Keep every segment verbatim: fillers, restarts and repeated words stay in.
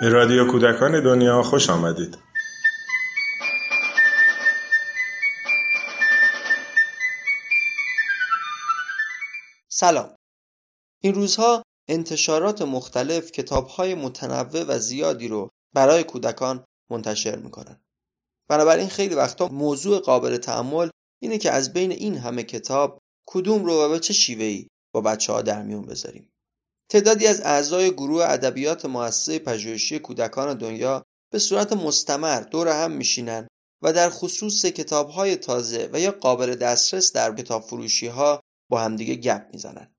به رادیو کودکان دنیا خوش آمدید. سلام. این روزها انتشارات مختلف کتاب‌های متنوع و زیادی رو برای کودکان منتشر می‌کنن. بنابراین خیلی وقتا موضوع قابل تأمل اینه که از بین این همه کتاب کدوم رو و به چه شیوه‌ای با بچه‌ها در میون بذاریم. تعدادی از اعضای گروه ادبیات مؤسسه پژوهشی کودکان دنیا به صورت مستمر دور هم میشینن و در خصوص کتاب‌های تازه و یا قابل دسترس در کتابفروشی‌ها با همدیگه گپ میزنن.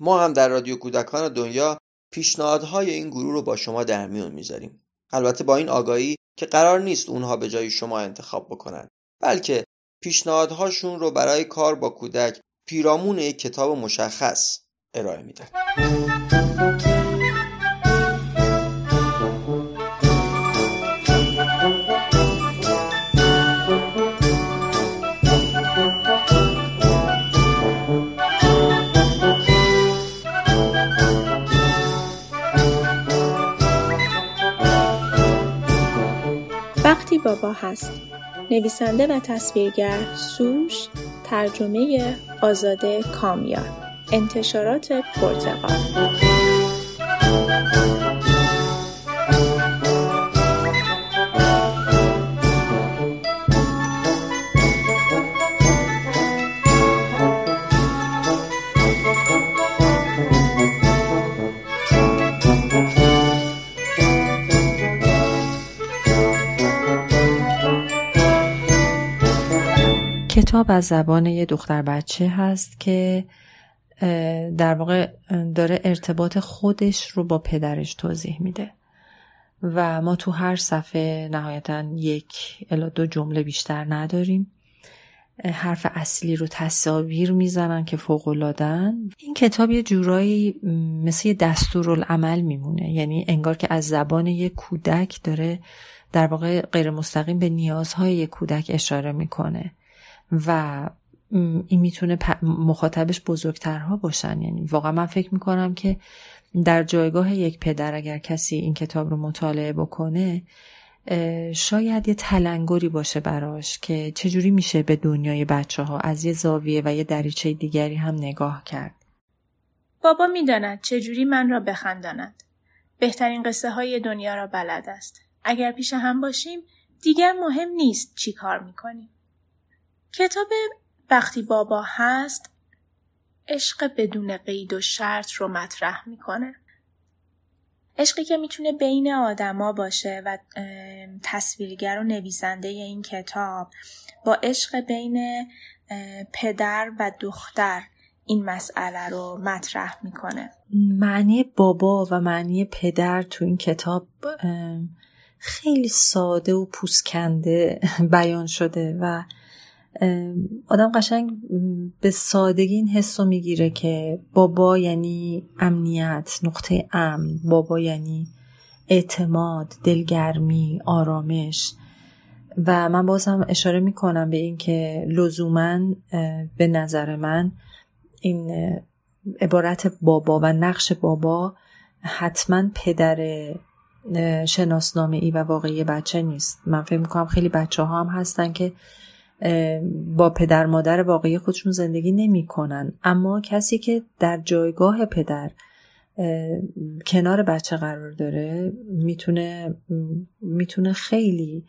ما هم در رادیو کودکان دنیا پیشنهادهای این گروه رو با شما در میون میذاریم. البته با این آگاهی که قرار نیست اونها به جای شما انتخاب بکنن، بلکه پیشنهادهاشون رو برای کار با کودک پیرامون یک کتاب مشخص ارائه میدن. وقتی بابا هست، نویسنده و تصویرگر سوش، ترجمه آزاده کامیار، انتشارات پرتقال. کتاب از زبان یه دختر بچه هست که در واقع داره ارتباط خودش رو با پدرش توضیح میده و ما تو هر صفحه نهایتاً یک الی دو جمله بیشتر نداریم. حرف اصلی رو تصاویر میزنن که فوق‌العاده‌ان. این کتاب یه جورایی مثل دستورالعمل میمونه، یعنی انگار که از زبان یک کودک داره در واقع غیر مستقیم به نیازهای یک کودک اشاره میکنه و این میتونه مخاطبش بزرگترها باشن. یعنی واقعا من فکر میکنم که در جایگاه یک پدر اگر کسی این کتاب رو مطالعه بکنه شاید یه تلنگری باشه براش که چجوری میشه به دنیای بچه ها از یه زاویه و یه دریچه دیگری هم نگاه کرد. بابا میداند چجوری من را بخنداند. بهترین قصه های دنیا را بلد است. اگر پیش هم باشیم دیگر مهم نیست چی کار میکنیم. کتاب وقتی بابا هست عشق بدون قید و شرط رو مطرح میکنه. عشقی که میتونه بین آدما باشه و تصویرگر و نویسنده این کتاب با عشق بین پدر و دختر این مسئله رو مطرح میکنه. معنی بابا و معنی پدر تو این کتاب خیلی ساده و پوستکنده بیان شده و آدم قشنگ به سادگی این حس رو میگیره که بابا یعنی امنیت، نقطه امن. بابا یعنی اعتماد، دلگرمی، آرامش. و من بازم اشاره میکنم به این که لزوماً به نظر من این عبارت بابا و نقش بابا حتماً پدر شناسنامه ای و واقعی بچه نیست. من فکر میکنم خیلی بچه ها هم هستن که با پدر مادر واقعی خودشون زندگی نمی کنن، اما کسی که در جایگاه پدر کنار بچه قرار داره میتونه میتونه خیلی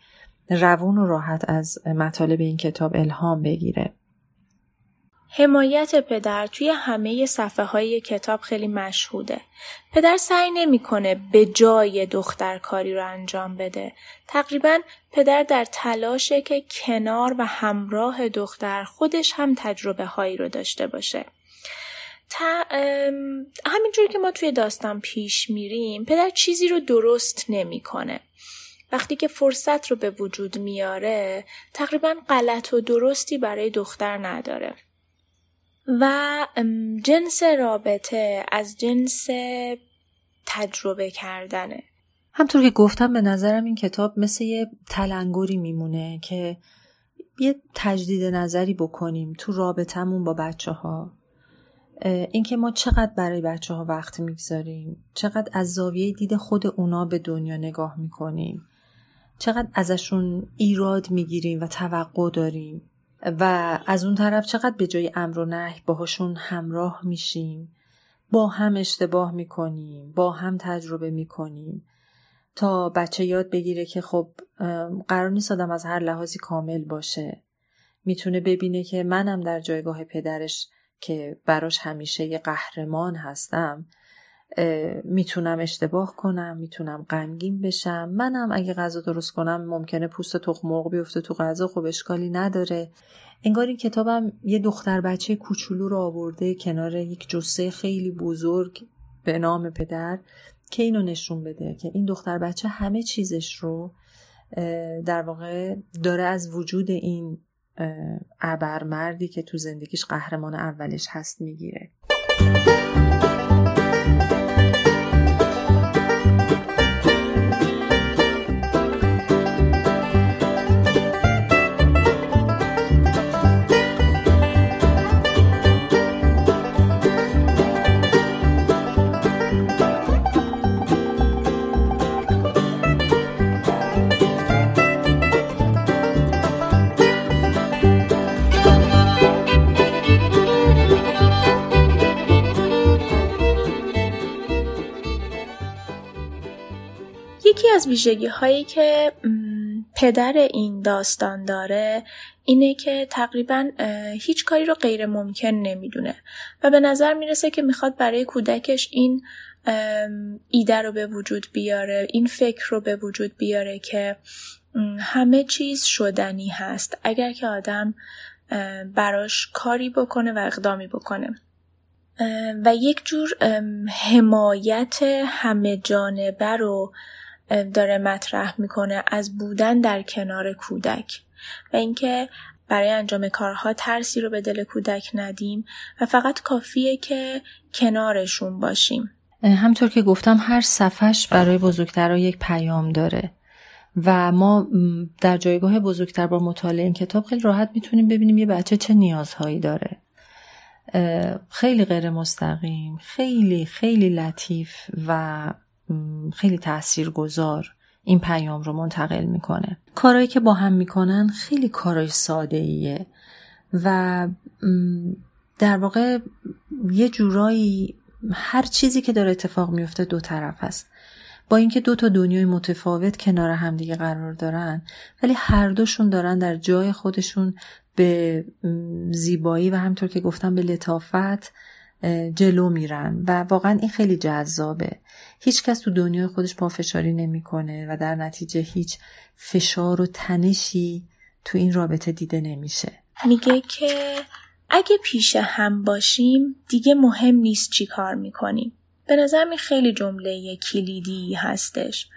روان و راحت از مطالب این کتاب الهام بگیره. حمایت پدر توی همه صفحه های کتاب خیلی مشهوده. پدر سعی نمی کنه به جای دختر کاری رو انجام بده. تقریبا پدر در تلاشه که کنار و همراه دختر خودش هم تجربه هایی رو داشته باشه. همینجور که ما توی داستان پیش میریم پدر چیزی رو درست نمی کنه. وقتی که فرصت رو به وجود میاره تقریبا غلط و درستی برای دختر نداره. و جنس رابطه از جنس تجربه کردنه. همطور که گفتم به نظرم این کتاب مثل یه تلنگری میمونه که یه تجدید نظری بکنیم تو رابطمون با بچه ها. اینکه ما چقدر برای بچه‌ها وقت می‌گذاریم، چقدر از زاویه دید خود اونا به دنیا نگاه می‌کنیم، چقدر ازشون ایراد می‌گیریم و توقع داریم و از اون طرف چقدر به جای امر و نهی باهاشون همراه میشیم، با هم اشتباه می‌کنیم، با هم تجربه می‌کنیم تا بچه یاد بگیره که خب قرار نیست آدم از هر لحاظی کامل باشه. میتونه ببینه که منم در جایگاه پدرش که براش همیشه یه قهرمان هستم میتونم اشتباه کنم، میتونم غمگین بشم. منم اگه غذا درست کنم ممکنه پوست تخم مرغ بیفته تو غذا، خب اشکالی نداره. انگار این کتابم یه دختر بچه کوچولو رو آورده کنار یک جثه خیلی بزرگ به نام پدر که اینو نشون بده که این دختر بچه همه چیزش رو در واقع داره از وجود این ابرمردی که تو زندگیش قهرمان اولش هست میگیره. از ویژگی هایی که پدر این داستان داره اینه که تقریبا هیچ کاری رو غیر ممکن نمیدونه و به نظر میرسه که میخواد برای کودکش این ایده رو به وجود بیاره، این فکر رو به وجود بیاره که همه چیز شدنی هست اگر که آدم براش کاری بکنه و اقدامی بکنه و یک جور حمایت همه جانبه رو داره مطرح میکنه از بودن در کنار کودک و اینکه برای انجام کارها ترسی رو به دل کودک ندیم و فقط کافیه که کنارشون باشیم. همطور که گفتم هر صفحش برای بزرگترها یک پیام داره و ما در جایگاه بزرگتر با مطالعه این کتاب خیلی راحت میتونیم ببینیم یه بچه چه نیازهایی داره. خیلی غیر مستقیم، خیلی خیلی لطیف و خیلی تاثیرگذار این پیام رو منتقل میکنه. کارهایی که با هم میکنن خیلی کارهای ساده‌ایه و در واقع یه جورایی هر چیزی که داره اتفاق میفته دو طرف هست. با اینکه دو تا دنیای متفاوت کنار همدیگه قرار دارن ولی هر دوشون دارن در جای خودشون به زیبایی و همطور که گفتم به لطافت جلو میرن و واقعا این خیلی جذابه. هیچ کس تو دنیای خودش پافشاری نمی کنه و در نتیجه هیچ فشار و تنشی تو این رابطه دیده نمیشه. میگه که اگه پیش هم باشیم دیگه مهم نیست چی کار میکنیم. به نظر من خیلی جمله کلیدی هستش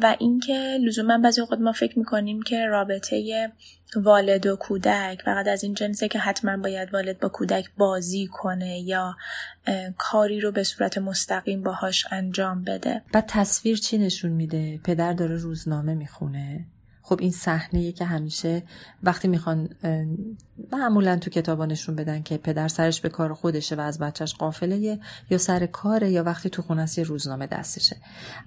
و اینکه لزوما بعضی وقت ما فکر میکنیم که رابطه والد و کودک فقط از این جنسه که حتما باید والد با کودک بازی کنه یا کاری رو به صورت مستقیم باهاش انجام بده. بعد تصویر چی نشون میده؟ پدر داره روزنامه میخونه. خب این صحنه‌ای که همیشه وقتی میخوان معمولا تو کتابا نشون بدن که پدر سرش به کار خودشه و از بچهش غافله یا سر کاره یا وقتی تو خونه است روزنامه دستشه.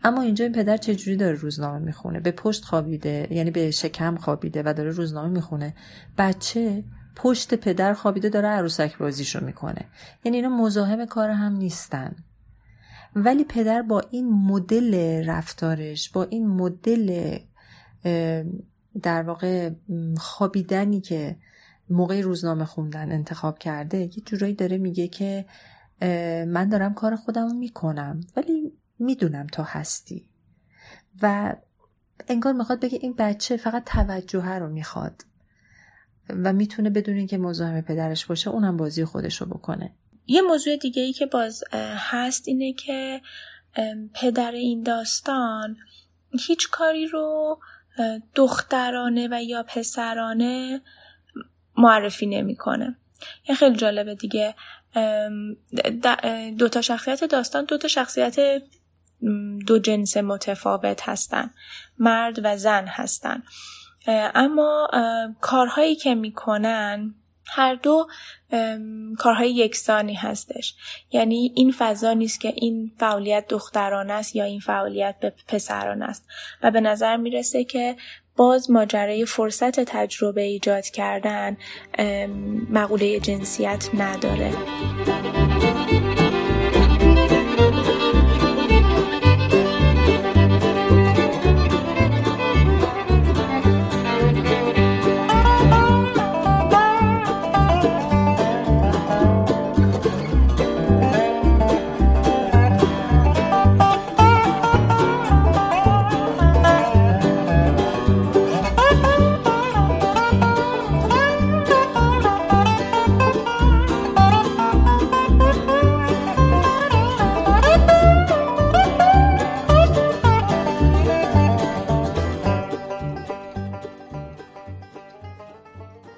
اما اینجا این پدر چه جوری داره روزنامه میخونه؟ به پشت خوابیده، یعنی به شکم خوابیده و داره روزنامه میخونه. بچه پشت پدر خوابیده داره عروسک بازیشو میکنه. یعنی اینا مزاحم کار هم نیستن. ولی پدر با این مدل رفتارش، با این مدل در واقع خوابیدنی که موقع روزنامه خوندن انتخاب کرده یه جورایی داره میگه که من دارم کار خودم رو میکنم ولی میدونم تو هستی و انگار میخواد بگه این بچه فقط توجه رو میخواد و میتونه بدون اینکه مزاحم پدرش باشه اونم بازی خودش رو بکنه. یه موضوع دیگه ای که باز هست اینه که پدر این داستان هیچ کاری رو دخترانه و یا پسرانه معرفی نمی کنه. یه خیلی جالبه دیگه، دوتا شخصیت داستان دوتا شخصیت دو جنس متفاوت هستن، مرد و زن هستن، اما کارهایی که می کنن هر دو کارهای یکسانی هستش. یعنی این فضا نیست که این فعالیت دخترانه است یا این فعالیت پسرانه است. و به نظر میرسه که باز ماجرای فرصت تجربه ایجاد کردن مقوله جنسیت نداره.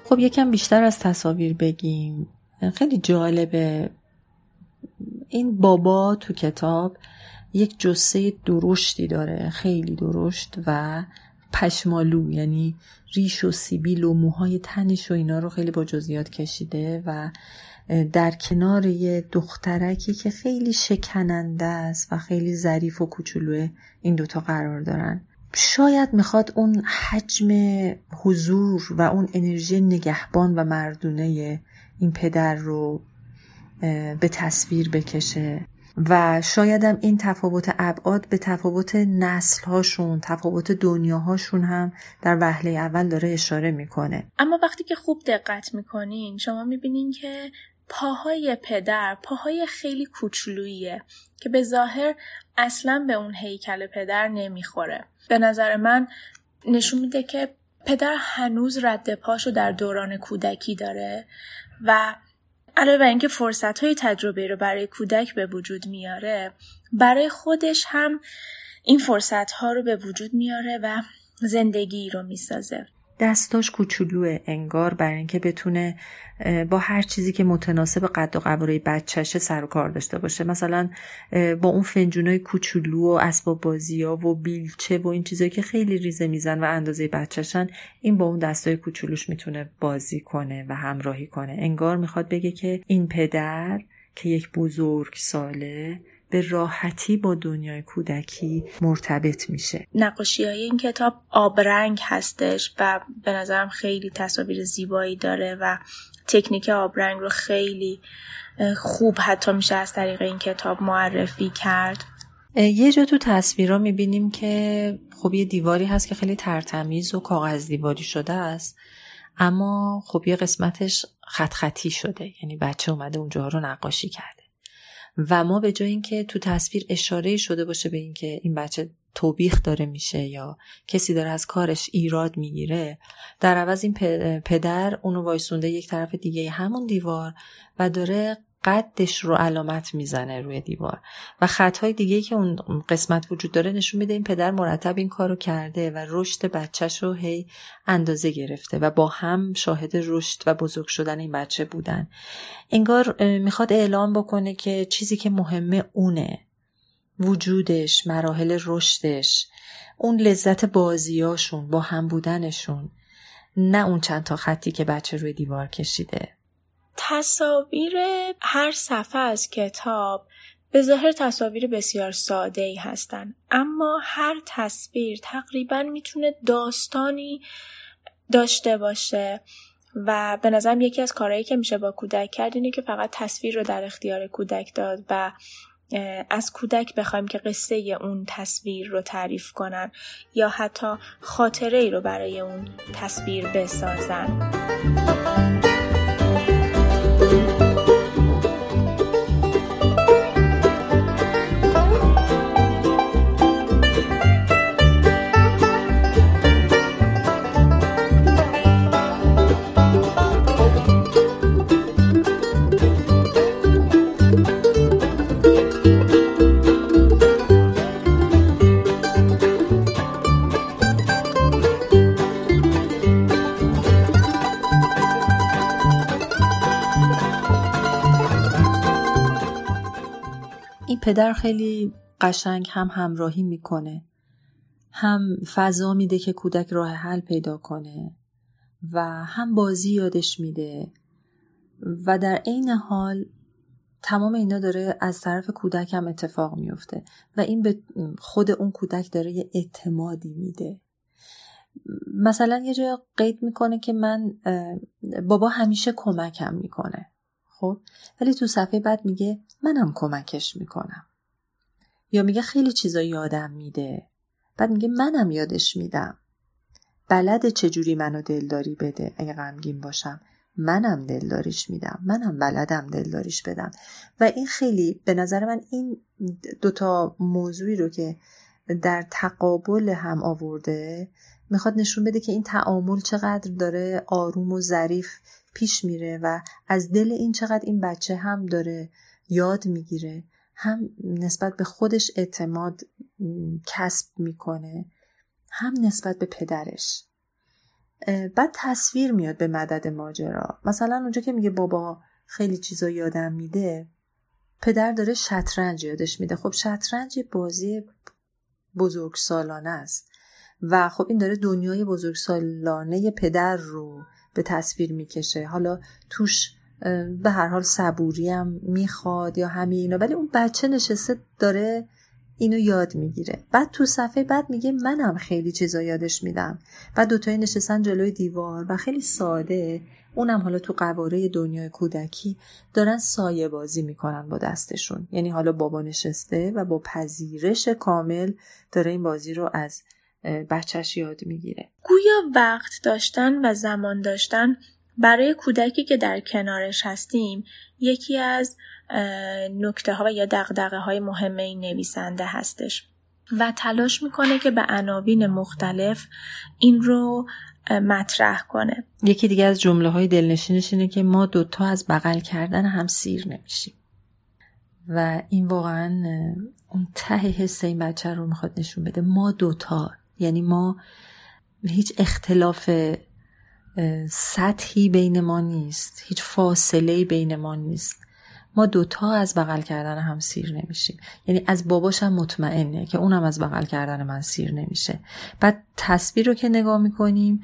خب یکم بیشتر از تصاویر بگیم. خیلی جالبه این بابا تو کتاب یک جثه درشتی داره، خیلی درشت و پشمالو، یعنی ریش و سیبیل و موهای تنش و اینا رو خیلی با جزئیات کشیده و در کنار یه دخترکی که خیلی شکننده است و خیلی ظریف و کوچولو این دوتا قرار دارن. شاید میخواد اون حجم حضور و اون انرژی نگهبان و مردونه این پدر رو به تصویر بکشه و شاید هم این تفاوت ابعاد به تفاوت نسل‌هاشون، تفاوت دنیاهاشون هم در وهله اول داره اشاره میکنه. اما وقتی که خوب دقت میکنین شما میبینین که پاهای پدر پاهای خیلی کوچولویه که به ظاهر اصلا به اون هیکل پدر نمیخوره. به نظر من نشون میده که پدر هنوز رد پاشو در دوران کودکی داره و علاوه بر اینکه فرصت‌های تجربه رو برای کودک به وجود میاره، برای خودش هم این فرصت‌ها رو به وجود میاره و زندگی رو میسازه. دستاش کوچولوئه انگار، برای اینکه بتونه با هر چیزی که متناسب قد و قواره بچه‌شه سر و کار داشته باشه. مثلا با اون فنجونای کوچولو و اسباب بازی‌ها و بیلچه و این چیزایی که خیلی ریزه میزن و اندازه بچه‌شن، این با اون دستای کوچولوش میتونه بازی کنه و همراهی کنه. انگار میخواد بگه که این پدر که یک بزرگساله به راحتی با دنیای کودکی مرتبط میشه. نقاشی‌های این کتاب آبرنگ هستش و به نظرم خیلی تصاویر زیبایی داره و تکنیک آبرنگ رو خیلی خوب حتی میشه از طریق این کتاب معرفی کرد. یه جا تو تصویرها میبینیم که خب یه دیواری هست که خیلی ترتمیز و کاغذ دیواری شده است، اما خب یه قسمتش خط خطی شده، یعنی بچه اومده اونجا رو نقاشی کرده و ما به جای اینکه تو تصویر اشاره شده باشه به اینکه این بچه توبیخ داره میشه یا کسی داره از کارش ایراد میگیره، در عوض این پدر اونو وایسونده یک طرف دیگه همون دیوار و داره قدش رو علامت میزنه روی دیوار و خطهای دیگه که اون قسمت وجود داره نشون میده این پدر مرتب این کارو کرده و رشد بچهش رو هی اندازه گرفته و با هم شاهد رشد و بزرگ شدن این بچه بودن. انگار میخواد اعلام بکنه که چیزی که مهمه اونه، وجودش، مراحل رشدش، اون لذت بازیاشون، با هم بودنشون، نه اون چند تا خطی که بچه روی دیوار کشیده. تصاویر هر صفحه از کتاب به ظاهر تصاویر بسیار ساده‌ای هستند، اما هر تصویر تقریباً میتونه داستانی داشته باشه و به نظرم یکی از کارهایی که میشه با کودک کرد اینه که فقط تصویر رو در اختیار کودک داد و از کودک بخوایم که قصه اون تصویر رو تعریف کنن یا حتی خاطره‌ای رو برای اون تصویر بسازن. پدر خیلی قشنگ هم همراهی میکنه، هم فضا میده که کودک راه حل پیدا کنه و هم بازی یادش میده و در عین حال تمام اینا داره از طرف کودک هم اتفاق میفته و این به خود اون کودک داره یه اعتمادی میده. مثلا یه جا قید میکنه که من بابا همیشه کمکم میکنه، خب ولی تو صفحه بعد میگه منم کمکش میکنم، یا میگه خیلی چیزا یادم میده، بعد میگه منم یادش میدم، بلده چجوری منو دلداری بده اگه غمگین باشم، منم دلداریش میدم، منم بلدم دلداریش بدم. و این خیلی به نظر من این دوتا موضوعی رو که در تقابل هم آورده میخواد نشون بده که این تعامل چقدر داره آروم و ظریف پیش میره و از دل این چقدر این بچه هم داره یاد میگیره، هم نسبت به خودش اعتماد کسب میکنه، هم نسبت به پدرش. بعد تصویر میاد به مدد ماجرا. مثلا اونجا که میگه بابا خیلی چیزا یادم میده، پدر داره شطرنج یادش میده. خب شطرنج بازی بزرگسالانه است و خب این داره دنیای بزرگسالانه پدر رو به تصویر میکشه. حالا توش به هر حال صبوری هم میخواد یا همه اینا، ولی اون بچه نشسته داره اینو یاد میگیره. بعد تو صفحه بعد میگه منم خیلی چیزا یادش میدم. بعد دوتایی نشستن جلوی دیوار و خیلی ساده، اونم حالا تو قواره دنیای کودکی، دارن سایه بازی میکنن با دستشون. یعنی حالا بابا نشسته و با پذیرش کامل داره این بازی رو از بچهش یاد میگیره. گویا وقت داشتن و زمان داشتن برای کودکی که در کنارش هستیم یکی از نکته ها یا دغدغه های مهم این نویسنده هستش و تلاش میکنه که به عناوین مختلف این رو مطرح کنه. یکی دیگه از جمله های دلنشینش اینه که ما دوتا از بغل کردن هم سیر نمیشیم و این واقعا اون ته حس این بچه رو میخواد نشون بده. ما دوتا، یعنی ما هیچ اختلاف سطحی بین ما نیست، هیچ فاصله‌ای بین ما نیست، ما دوتا از بغل کردن هم سیر نمیشیم. یعنی از باباش هم مطمئنه که اونم از بغل کردن من سیر نمیشه. بعد تصویر رو که نگاه میکنیم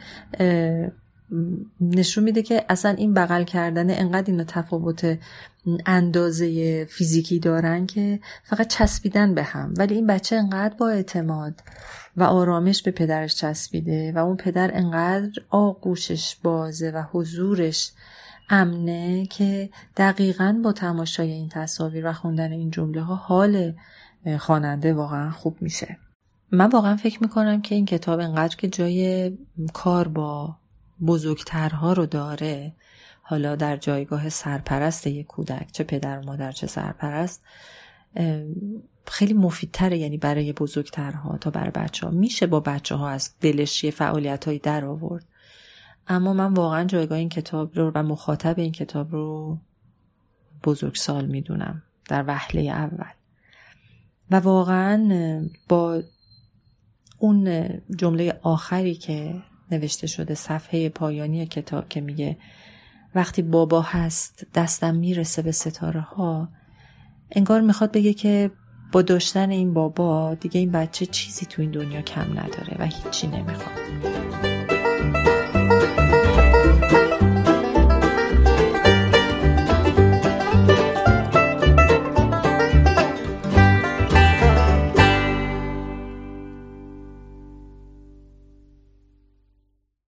نشون میده که اصلا این بغل کردن انقدر اینا تفاوت اندازه فیزیکی دارن که فقط چسبیدن به هم، ولی این بچه انقدر با اعتماد و آرامش به پدرش چسبیده و اون پدر انقدر آغوشش بازه و حضورش امنه که دقیقاً با تماشای این تصاویر و خوندن این جمله ها حال خواننده واقعاً خوب میشه. من واقعاً فکر میکنم که این کتاب انقدر که جای کار با بزرگترها رو داره، حالا در جایگاه سرپرست یک کودک، چه پدر و مادر چه سرپرست، خیلی مفیدتره یعنی برای بزرگترها تا برای بچه ها. میشه با بچه ها از دلش یه فعالیت هایی در آورد، اما من واقعا جایگاه این کتاب رو و مخاطب این کتاب رو بزرگسال میدونم در وهله اول و واقعا با اون جمله آخری که نوشته شده صفحه پایانی کتاب که میگه وقتی بابا هست دستم میرسه به ستاره ها، انگار میخواد بگه که با داشتن این بابا دیگه این بچه چیزی تو این دنیا کم نداره و هیچی نمیخواد.